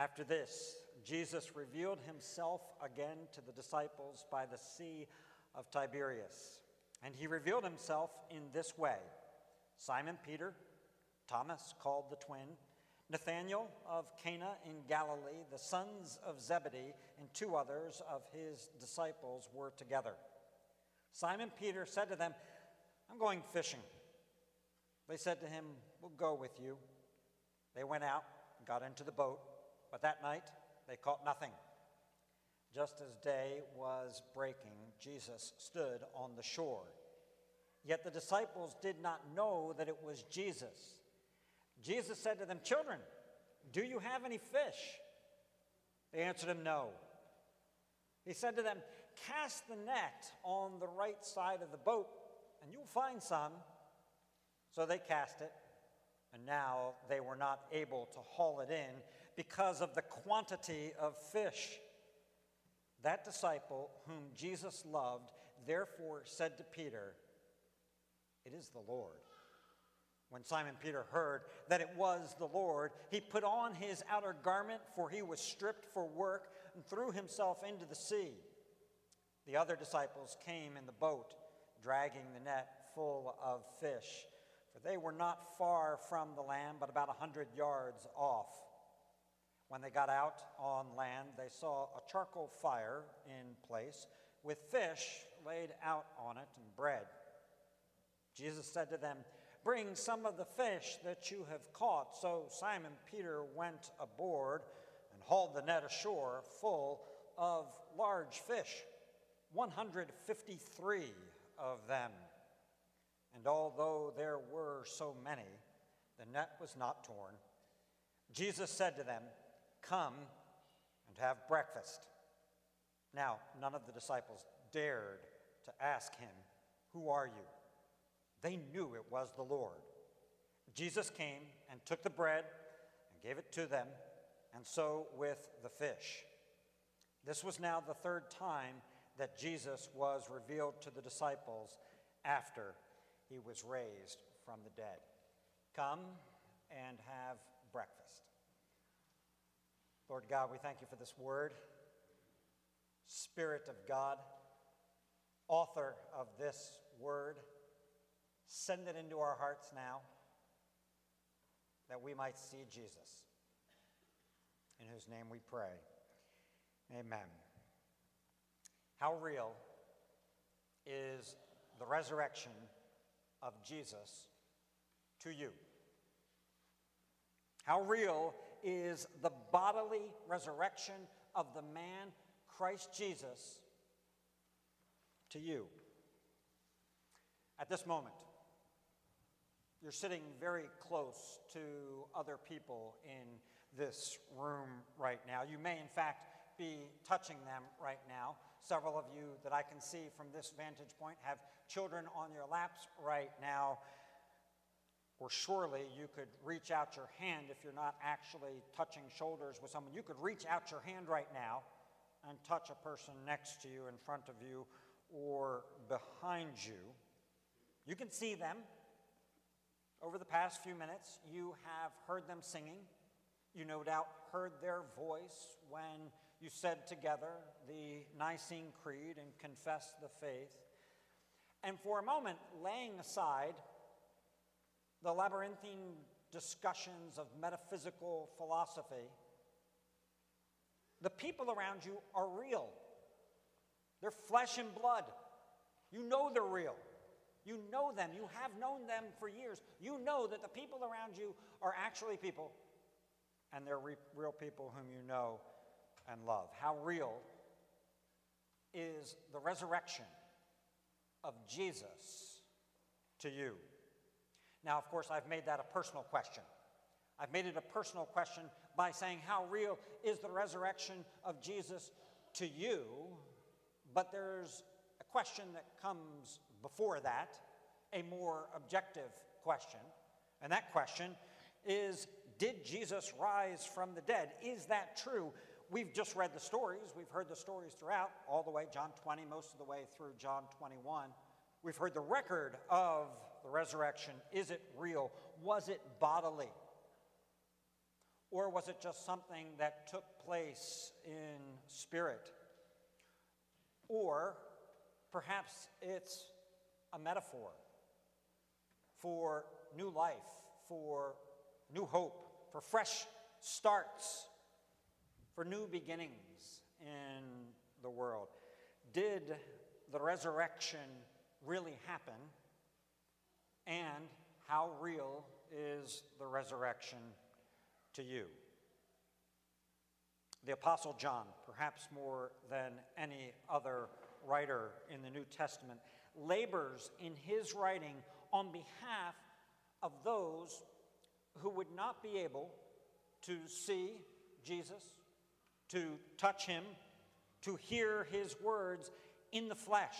After this, Jesus revealed himself again to the disciples by the Sea of Tiberias. And he revealed himself in this way: Simon Peter, Thomas called the twin, Nathanael of Cana in Galilee, the sons of Zebedee, and two others of his disciples were together. Simon Peter said to them, "I'm going fishing." They said to him, "We'll go with you." They went out and got into the boat, but that night they caught nothing. Just as day was breaking, Jesus stood on the shore. Yet the disciples did not know that it was Jesus. Jesus said to them, "Children, do you have any fish?" They answered him, "No." He said to them, "Cast the net on the right side of the boat, and you'll find some." So they cast it, and now they were not able to haul it in because of the quantity of fish. That disciple whom Jesus loved therefore said to Peter, "It is the Lord." When Simon Peter heard that it was the Lord, he put on his outer garment, for he was stripped for work, and threw himself into the sea. The other disciples came in the boat, dragging the net full of fish, for they were not far from the land, but about 100 yards off. When they got out on land, they saw a charcoal fire in place, with fish laid out on it and bread. Jesus said to them, "Bring some of the fish that you have caught." So Simon Peter went aboard and hauled the net ashore full of large fish, 153 of them. And although there were so many, the net was not torn. Jesus said to them, "Come and have breakfast." Now none of the disciples dared to ask him, "Who are you?" They knew it was the Lord. Jesus came and took the bread and gave it to them, and so with the fish. This was now the third time that Jesus was revealed to the disciples after he was raised from the dead. Come and have breakfast. Lord God, we thank you for this word. Spirit of God, author of this word, send it into our hearts now, that we might see Jesus, in whose name we pray. Amen. How real is the resurrection of Jesus to you? How real is the bodily resurrection of the man Christ Jesus to you? At this moment, you're sitting very close to other people in this room right now. You may, in fact, be touching them right now. Several of you that I can see from this vantage point have children on your laps right now. Or surely you could reach out your hand if you're not actually touching shoulders with someone. You could reach out your hand right now and touch a person next to you, in front of you, or behind you. You can see them. Over the past few minutes, you have heard them singing. You no doubt heard their voice when you said together the Nicene Creed and confessed the faith. And for a moment, laying aside the labyrinthine discussions of metaphysical philosophy, the people around you are real. They're flesh and blood. You know they're real. You know them. You have known them for years. You know that the people around you are actually people, and they're real people whom you know and love. How real is the resurrection of Jesus to you? Now, of course, I've made that a personal question. I've made it a personal question by saying, how real is the resurrection of Jesus to you? But there's a question that comes before that, a more objective question, and that question is, did Jesus rise from the dead? Is that true? We've just read the stories. We've heard the stories throughout, all the way John 20, most of the way through John 21. We've heard the record of the resurrection. Is it real? Was it bodily? Or was it just something that took place in spirit? Or perhaps it's a metaphor for new life, for new hope, for fresh starts, for new beginnings in the world. Did the resurrection really happen? And how real is the resurrection to you? The Apostle John, perhaps more than any other writer in the New Testament, labors in his writing on behalf of those who would not be able to see Jesus, to touch him, to hear his words in the flesh.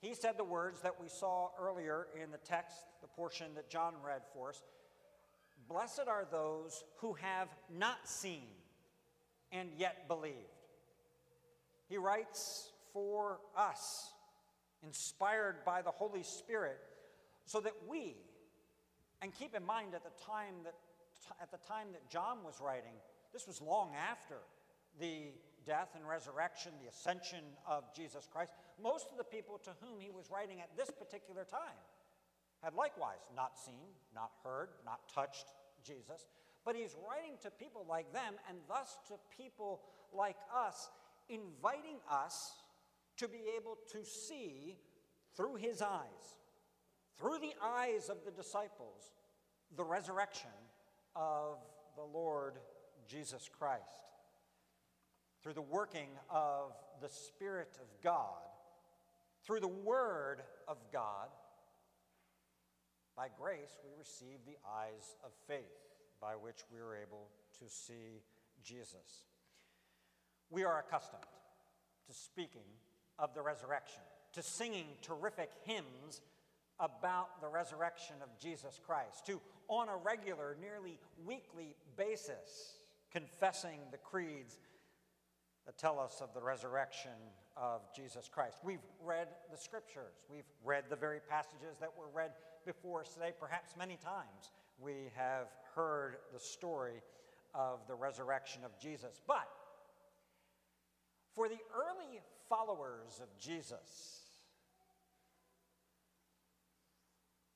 He said the words that we saw earlier in the text, the portion that John read for us. Blessed are those who have not seen and yet believed. He writes for us, inspired by the Holy Spirit, so that we, and keep in mind at the time that John was writing, this was long after the death and resurrection, the ascension of Jesus Christ. Most of the people to whom he was writing at this particular time had likewise not seen, not heard, not touched Jesus. But he's writing to people like them, and thus to people like us, inviting us to be able to see through his eyes, through the eyes of the disciples, the resurrection of the Lord Jesus Christ. Through the working of the Spirit of God, through the Word of God, by grace we receive the eyes of faith by which we are able to see Jesus. We are accustomed to speaking of the resurrection, to singing terrific hymns about the resurrection of Jesus Christ, to, on a regular, nearly weekly basis, confessing the creeds that tell us of the resurrection of Jesus Christ. We've read the scriptures. We've read the very passages that were read before us today. Perhaps many times we have heard the story of the resurrection of Jesus. But for the early followers of Jesus,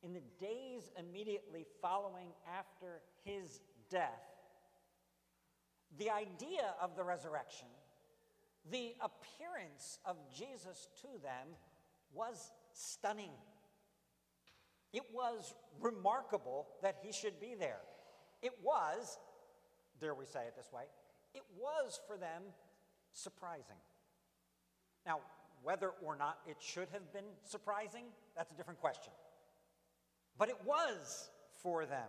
in the days immediately following after his death, the idea of the resurrection, the appearance of Jesus to them, was stunning. It was remarkable that he should be there. It was, dare we say it this way, it was for them surprising. Now, whether or not it should have been surprising, that's a different question. But it was for them.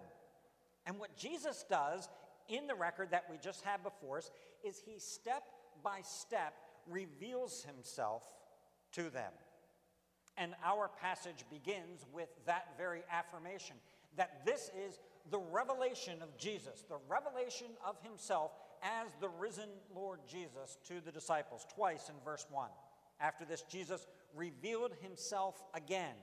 And what Jesus does in the record that we just had before us is he steps by step reveals himself to them. And our passage begins with that very affirmation, that this is the revelation of Jesus, the revelation of himself as the risen Lord Jesus to the disciples, twice in verse 1. After this, Jesus revealed himself again.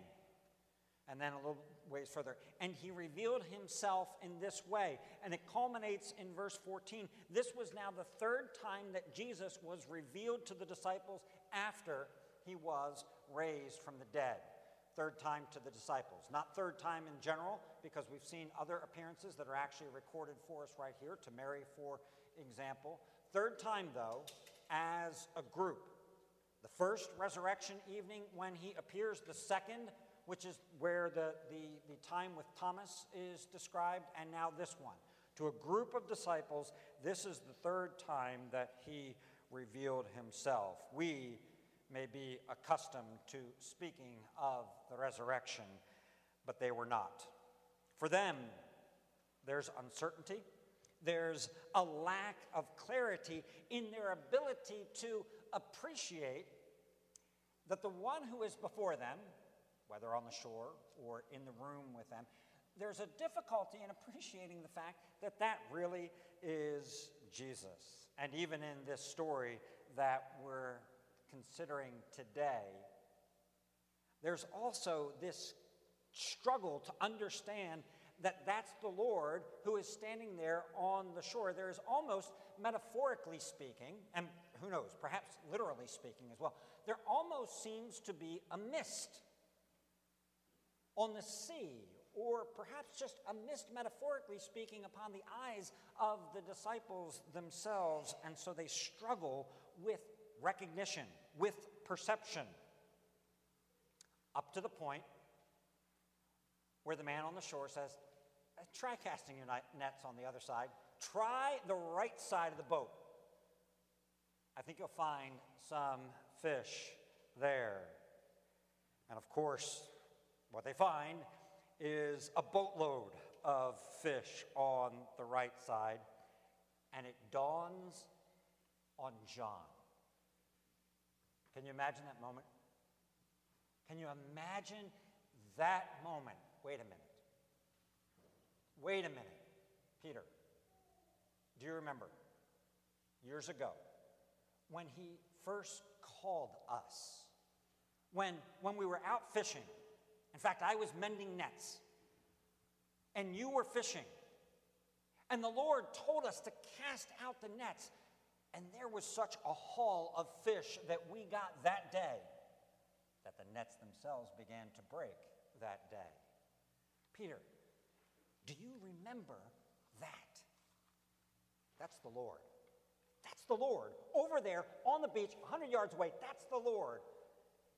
And then a little ways further, and he revealed himself in this way. And it culminates in verse 14. This was now the third time that Jesus was revealed to the disciples after he was raised from the dead. Third time to the disciples. Not third time in general, because we've seen other appearances that are actually recorded for us right here, to Mary, for example. Third time, though, as a group. The first resurrection evening when he appears, the second, which is where the time with Thomas is described, and now this one. To a group of disciples, this is the third time that he revealed himself. We may be accustomed to speaking of the resurrection, but they were not. For them, there's uncertainty. There's a lack of clarity in their ability to appreciate that the one who is before them, whether on the shore or in the room with them, there's a difficulty in appreciating the fact that that really is Jesus. And even in this story that we're considering today, there's also this struggle to understand that that's the Lord who is standing there on the shore. There is almost, metaphorically speaking, and who knows, perhaps literally speaking as well, there almost seems to be a mist on the sea, or perhaps just a mist, metaphorically speaking, upon the eyes of the disciples themselves, and so they struggle with recognition, with perception, up to the point where the man on the shore says, try casting your nets on the other side. Try the right side of the boat. I think you'll find some fish there. And of course, what they find is a boatload of fish on the right side, and it dawns on John. Can you imagine that moment? Can you imagine that moment? Wait a minute. Peter, do you remember years ago when he first called us, when we were out fishing? In fact, I was mending nets, and you were fishing. And the Lord told us to cast out the nets, and there was such a haul of fish that we got that day that the nets themselves began to break that day. Peter, do you remember that? That's the Lord. That's the Lord. Over there on the beach, 100 yards away, that's the Lord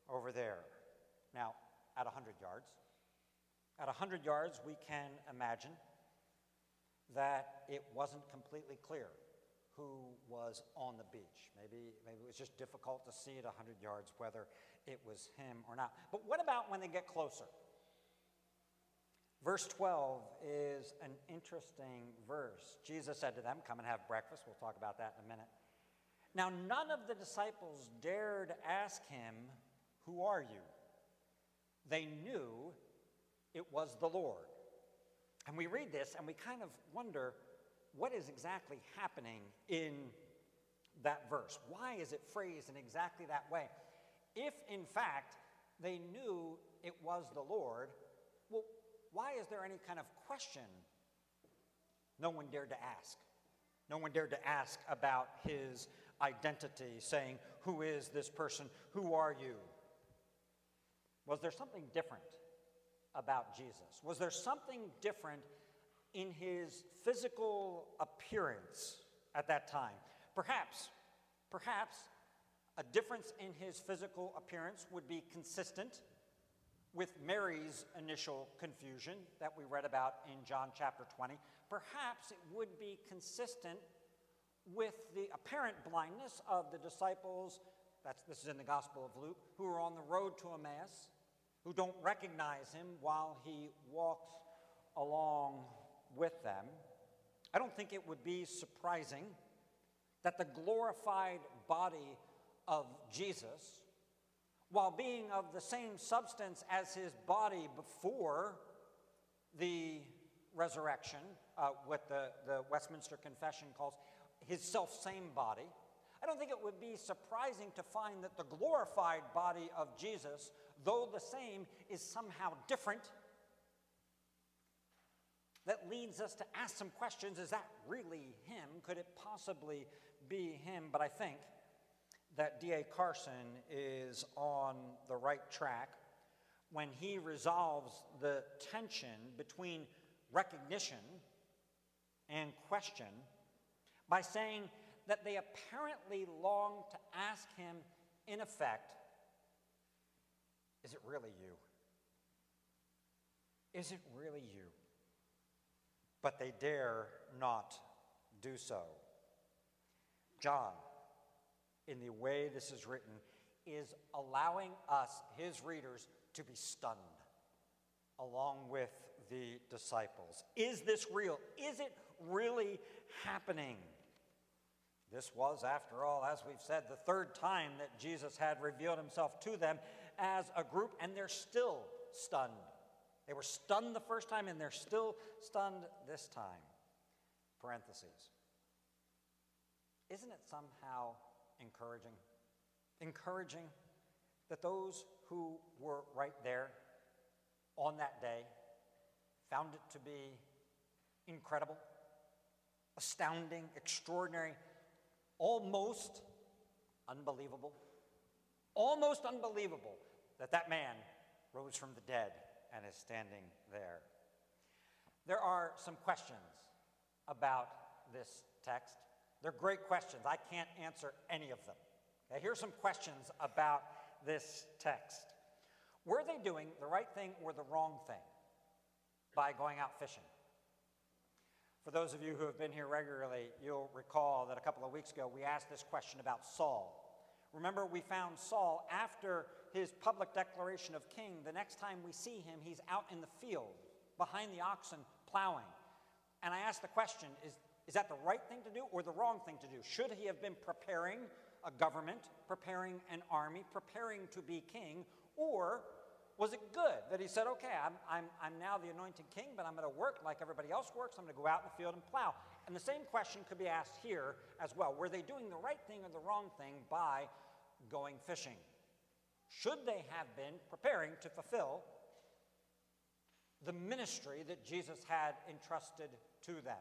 over there. Now, at 100 yards. At 100 yards, we can imagine that it wasn't completely clear who was on the beach. Maybe it was just difficult to see at 100 yards whether it was him or not. But what about when they get closer? Verse 12 is an interesting verse. Jesus said to them, come and have breakfast. We'll talk about that in a minute. Now, none of the disciples dared ask him, who are you? They knew it was the Lord. And we read this and we kind of wonder, what is exactly happening in that verse? Why is it phrased in exactly that way? If, in fact, they knew it was the Lord, well, why is there any kind of question? No one dared to ask. No one dared to ask about his identity, saying, who is this person? Who are you? Was there something different about Jesus? Was there something different in his physical appearance at that time? Perhaps a difference in his physical appearance would be consistent with Mary's initial confusion that we read about in John chapter 20. Perhaps it would be consistent with the apparent blindness of the disciples, this is in the Gospel of Luke, who are on the road to Emmaus, who don't recognize him while he walks along with them. I don't think it would be surprising that the glorified body of Jesus, while being of the same substance as his body before the resurrection, what the Westminster Confession calls his self-same body, I don't think it would be surprising to find that the glorified body of Jesus, though the same, is somehow different. That leads us to ask some questions. Is that really him? Could it possibly be him? But I think that D.A. Carson is on the right track when he resolves the tension between recognition and question by saying that they apparently long to ask him, in effect, is it really you? Is it really you? But they dare not do so. John, in the way this is written, is allowing us, his readers, to be stunned along with the disciples. Is this real? Is it really happening? This was, after all, as we've said, the third time that Jesus had revealed himself to them as a group, and they're still stunned. They were stunned the first time, and they're still stunned this time. Parentheses. Isn't it somehow encouraging? Encouraging that those who were right there on that day, found it to be incredible, astounding, extraordinary, almost unbelievable. Almost unbelievable that that man rose from the dead and is standing there. There are some questions about this text. They're great questions. I can't answer any of them. Now, here's some questions about this text. Were they doing the right thing or the wrong thing by going out fishing? For those of you who have been here regularly, you'll recall that a couple of weeks ago we asked this question about Saul. Remember, we found Saul after his public declaration of king. The next time we see him, he's out in the field, behind the oxen, plowing. And I asked the question, is that the right thing to do or the wrong thing to do? Should he have been preparing a government, preparing an army, preparing to be king, or was it good that he said, okay, I'm now the anointed king, but I'm going to work like everybody else works. I'm going to go out in the field and plow. And the same question could be asked here as well. Were they doing the right thing or the wrong thing by going fishing? Should they have been preparing to fulfill the ministry that Jesus had entrusted to them,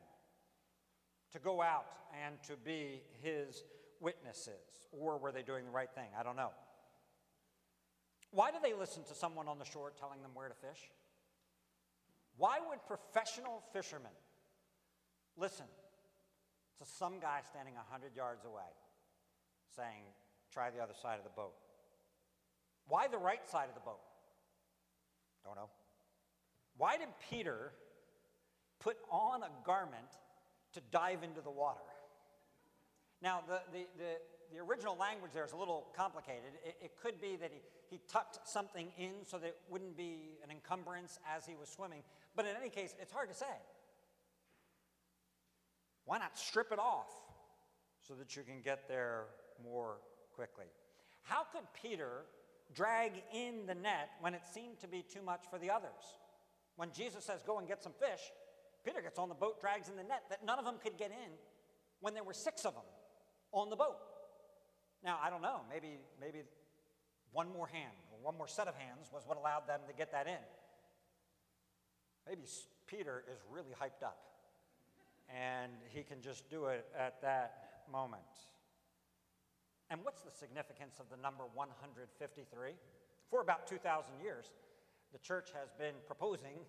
to go out and to be his witnesses? Or were they doing the right thing? I don't know. Why do they listen to someone on the shore telling them where to fish? Why would professional fishermen listen to some guy standing 100 yards away saying, try the other side of the boat? Why the right side of the boat? Don't know. Why did Peter put on a garment to dive into the water? Now, the original language there is a little complicated. It could be that he tucked something in so that it wouldn't be an encumbrance as he was swimming. But in any case, it's hard to say. Why not strip it off so that you can get there more quickly? How could Peter drag in the net when it seemed to be too much for the others? When Jesus says, go and get some fish, Peter gets on the boat, drags in the net that none of them could get in when there were 6 of them on the boat. Now, I don't know, maybe one more hand or one more set of hands was what allowed them to get that in. Maybe Peter is really hyped up and he can just do it at that moment. And what's the significance of the number 153? For about 2,000 years, the church has been proposing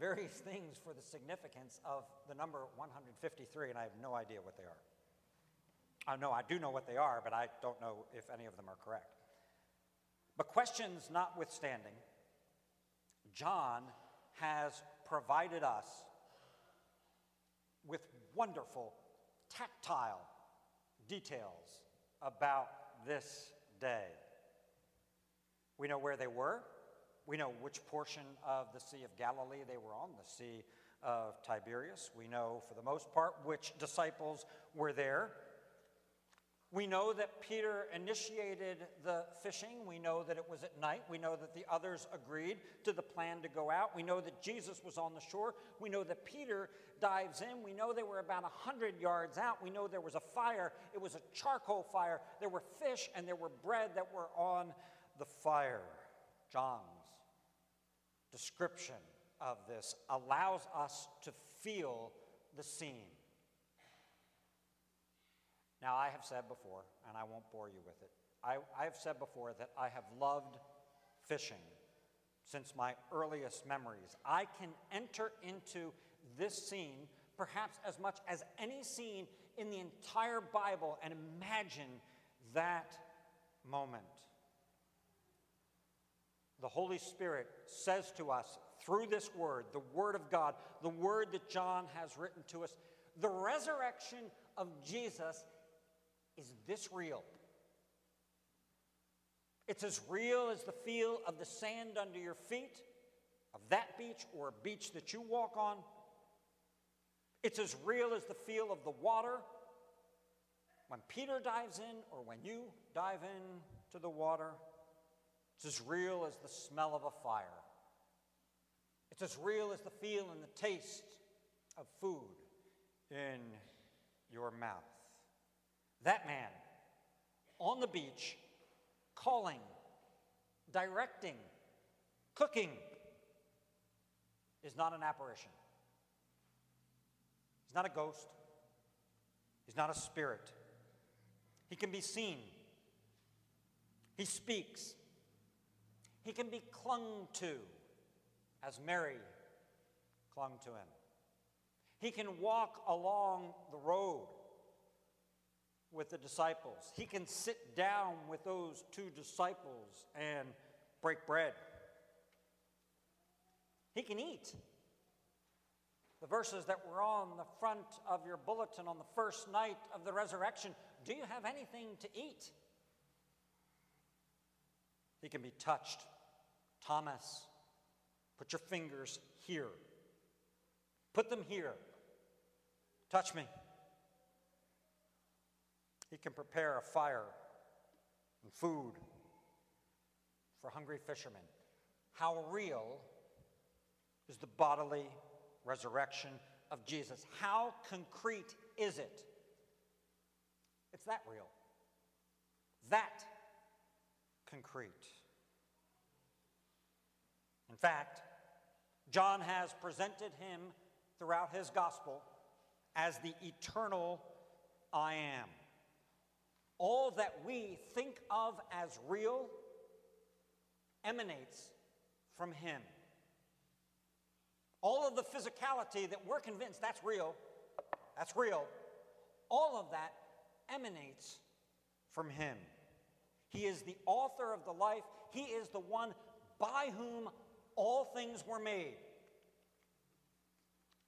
various things for the significance of the number 153, and I have no idea what they are. I do know what they are, but I don't know if any of them are correct. But questions notwithstanding, John has provided us with wonderful, tactile details about this day. We know where they were. We know which portion of the Sea of Galilee they were on, the Sea of Tiberias. We know, for the most part, which disciples were there. We know that Peter initiated the fishing. We know that it was at night. We know that the others agreed to the plan to go out. We know that Jesus was on the shore. We know that Peter dives in. We know they were about 100 yards out. We know there was a fire. It was a charcoal fire. There were fish and there were bread that were on the fire. John's description of this allows us to feel the scene. Now, I have said before, and I won't bore you with it, I have said before that I have loved fishing since my earliest memories. I can enter into this scene perhaps as much as any scene in the entire Bible and imagine that moment. The Holy Spirit says to us through this word, the word of God, the word that John has written to us, the resurrection of Jesus is this real. It's as real as the feel of the sand under your feet, of that beach or a beach that you walk on. It's as real as the feel of the water when Peter dives in or when you dive into the water. It's as real as the smell of a fire. It's as real as the feel and the taste of food in your mouth. That man on the beach, calling, directing, cooking, is not an apparition. He's not a ghost. He's not a spirit. He can be seen. He speaks. He can be clung to, as Mary clung to him. He can walk along the road with the disciples. He can sit down with those two disciples and break bread. He can eat. The verses that were on the front of your bulletin on the first night of the resurrection, do you have anything to eat? He can be touched. Thomas, put your fingers here. Put them here. Touch me. He can prepare a fire and food for hungry fishermen. How real is the bodily resurrection of Jesus? How concrete is it? It's that real. That concrete. In fact, John has presented him throughout his gospel as the eternal I am. All that we think of as real emanates from him. All of the physicality that we're convinced that's real, all of that emanates from him. He is the author of the life. He is the one by whom all things were made.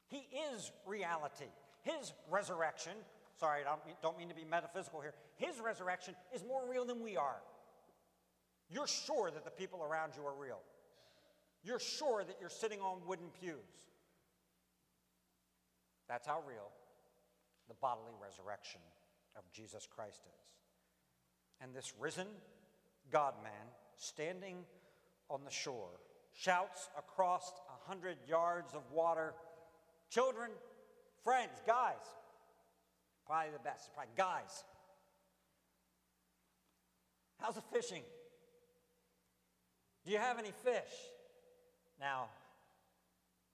He is reality. His resurrection, sorry, I don't mean to be metaphysical here. His resurrection is more real than we are. You're sure that the people around you are real. You're sure that you're sitting on wooden pews. That's how real the bodily resurrection of Jesus Christ is. And this risen God-man standing on the shore shouts across 100 yards of water, children, friends, guys, probably the best, probably guys, how's the fishing? Do you have any fish? Now,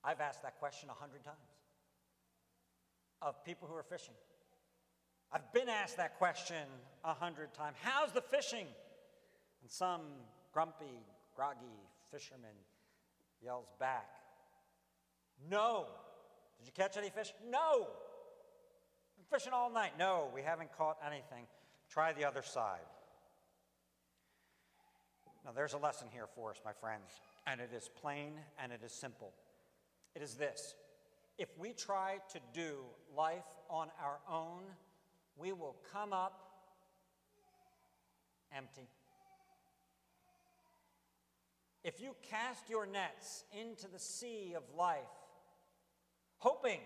I've asked that question 100 times of people who are fishing. I've been asked that question 100 times. How's the fishing? And some grumpy, groggy fisherman yells back, no. Did you catch any fish? No. I'm fishing all night. No, we haven't caught anything. Try the other side. Now, there's a lesson here for us, my friends, and it is plain and it is simple. It is this. If we try to do life on our own, we will come up empty. If you cast your nets into the sea of life, hoping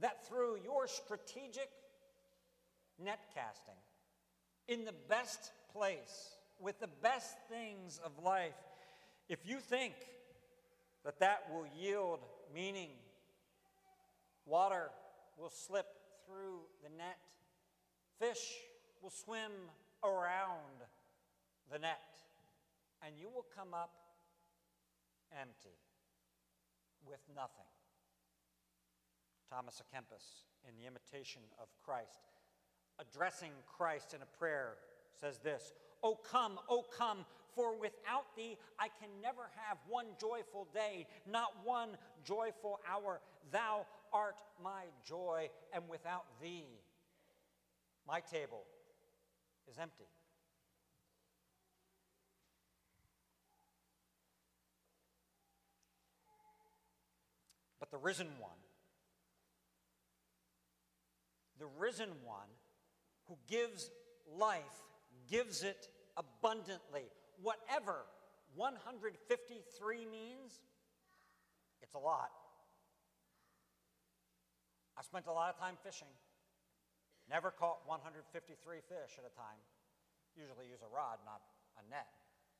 that through your strategic net casting, in the best place, with the best things of life, if you think that that will yield meaning, water will slip through the net, fish will swim around the net, and you will come up empty with nothing. Thomas A Kempis, in the Imitation of Christ, addressing Christ in a prayer, says this, O come, for without thee I can never have one joyful day, not one joyful hour. Thou art my joy, and without thee my table is empty. But the risen one, the risen one who gives life, gives it abundantly. Whatever 153 means, it's a lot. I spent a lot of time fishing. Never caught 153 fish at a time. Usually use a rod, not a net.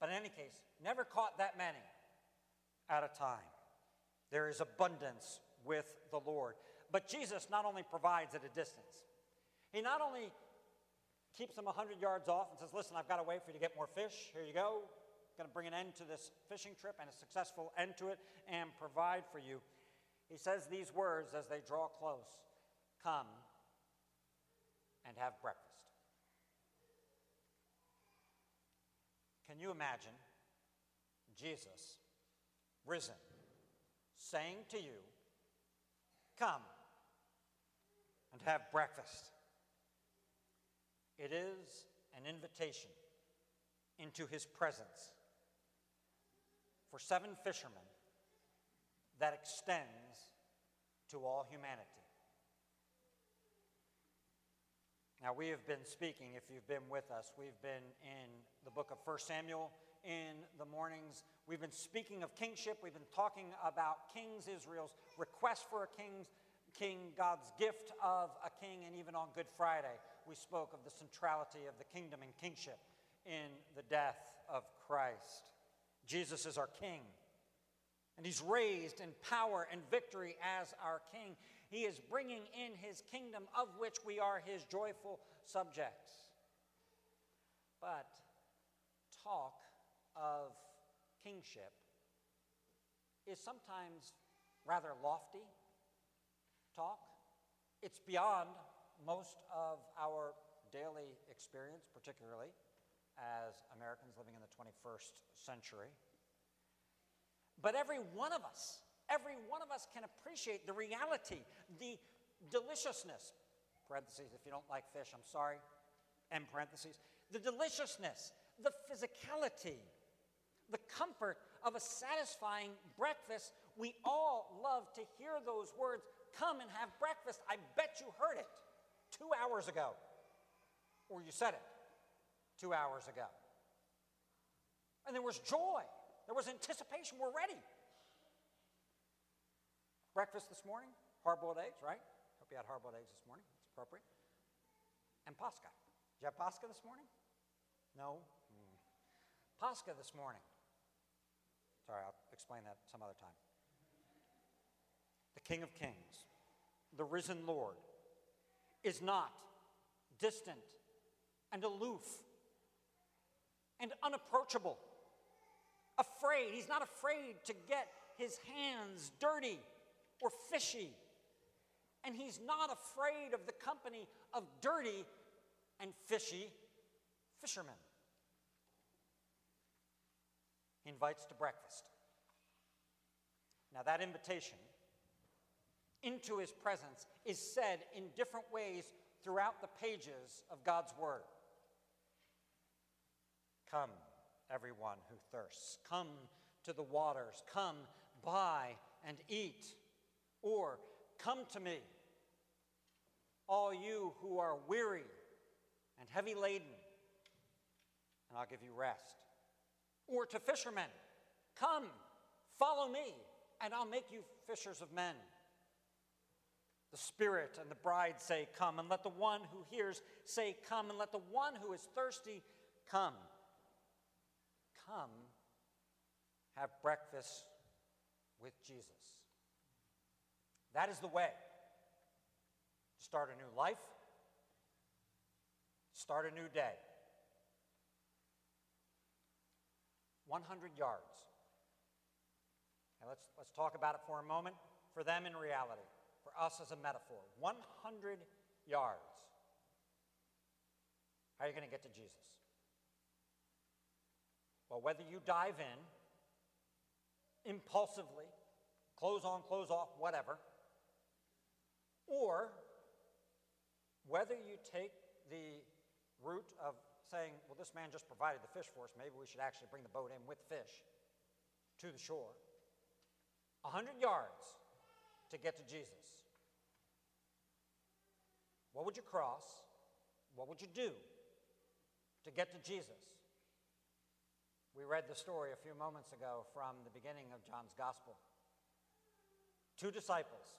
But in any case, never caught that many at a time. There is abundance with the Lord. But Jesus not only provides at a distance, he not only keeps them 100 yards off and says, listen, I've got a way for you to get more fish. Here you go. going to bring an end to this fishing trip and a successful end to it and provide for you. He says these words as they draw close, "Come and have breakfast." Can you imagine Jesus, risen, saying to you, "Come and have breakfast"? It is an invitation into his presence for seven fishermen that extends to all humanity. Now, we have been speaking, if you've been with us, we've been in the book of 1st Samuel in the mornings. We've been speaking of kingship. We've been talking about kings, Israel's request for a king, God's gift of a king, and even on Good Friday, we spoke of the centrality of the kingdom and kingship in the death of Christ. Jesus is our king, and he's raised in power and victory as our king. He is bringing in his kingdom, of which we are his joyful subjects. But talk of kingship is sometimes rather lofty talk. It's beyond most of our daily experience, particularly as Americans living in the 21st century. But every one of us can appreciate the reality, the deliciousness, parentheses, if you don't like fish, I'm sorry, end parentheses, the deliciousness, the physicality, the comfort of a satisfying breakfast. We all love to hear those words, "Come and have breakfast." I bet you heard it 2 hours ago, or you said it 2 hours ago. And there was joy. There was anticipation. We're ready. Breakfast this morning, hard-boiled eggs, right? Hope you had hard-boiled eggs this morning. It's appropriate. And Pascha. Did you have Pascha this morning? No? Pascha this morning. Sorry, I'll explain that some other time. The King of Kings, the risen Lord, is not distant and aloof and unapproachable, afraid. He's not afraid to get his hands dirty or fishy. And he's not afraid of the company of dirty and fishy fishermen. He invites to breakfast. Now, that invitation into his presence is said in different ways throughout the pages of God's Word. Come, everyone who thirsts. Come to the waters. Come, buy and eat. Or, come to me, all you who are weary and heavy laden, and I'll give you rest. Or to fishermen, come, follow me, and I'll make you fishers of men. The Spirit and the bride say, come, and let the one who hears say, come, and let the one who is thirsty come. Come, have breakfast with Jesus. That is the way to start a new life, start a new day. 100 yards. Now let's talk about it for a moment. For them in reality, for us as a metaphor. 100 yards. How are you going to get to Jesus? Well, whether you dive in impulsively, clothes on, clothes off, whatever, or whether you take the route of saying, well, this man just provided the fish for us, maybe we should actually bring the boat in with fish to the shore. 100 yards to get to Jesus. What would you cross? What would you do to get to Jesus? We read the story a few moments ago from the beginning of John's Gospel. Two disciples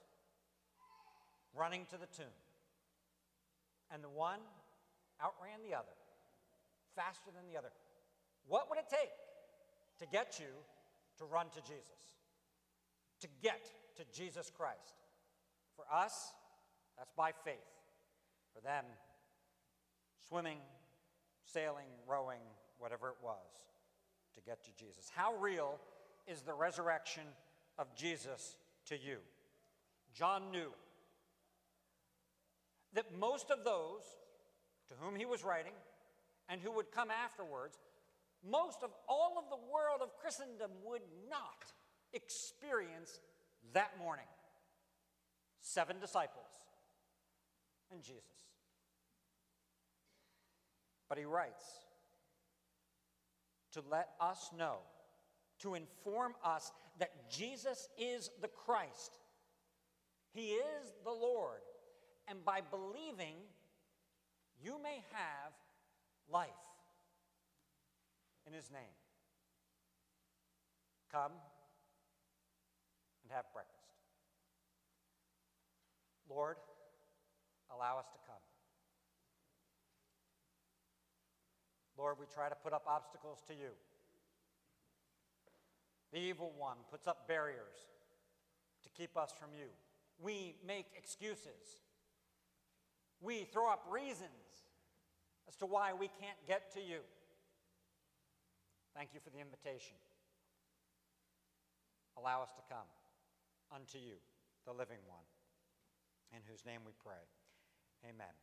running to the tomb, and the one outran the other, faster than the other. What would it take to get you to run to Jesus, to get to Jesus Christ? For us, that's by faith. For them, swimming, sailing, rowing, whatever it was, to get to Jesus. How real is the resurrection of Jesus to you? John knew that most of those to whom he was writing and who would come afterwards, most of all of the world of Christendom would not experience that morning. 7 disciples and Jesus. But he writes to let us know, to inform us that Jesus is the Christ. He is the Lord. And by believing, you may have life in his name. Come and have breakfast. Lord, allow us to come. Lord, we try to put up obstacles to you. The evil one puts up barriers to keep us from you. We make excuses. We throw up reasons as to why we can't get to you. Thank you for the invitation. Allow us to come unto you, the living one, in whose name we pray. Amen.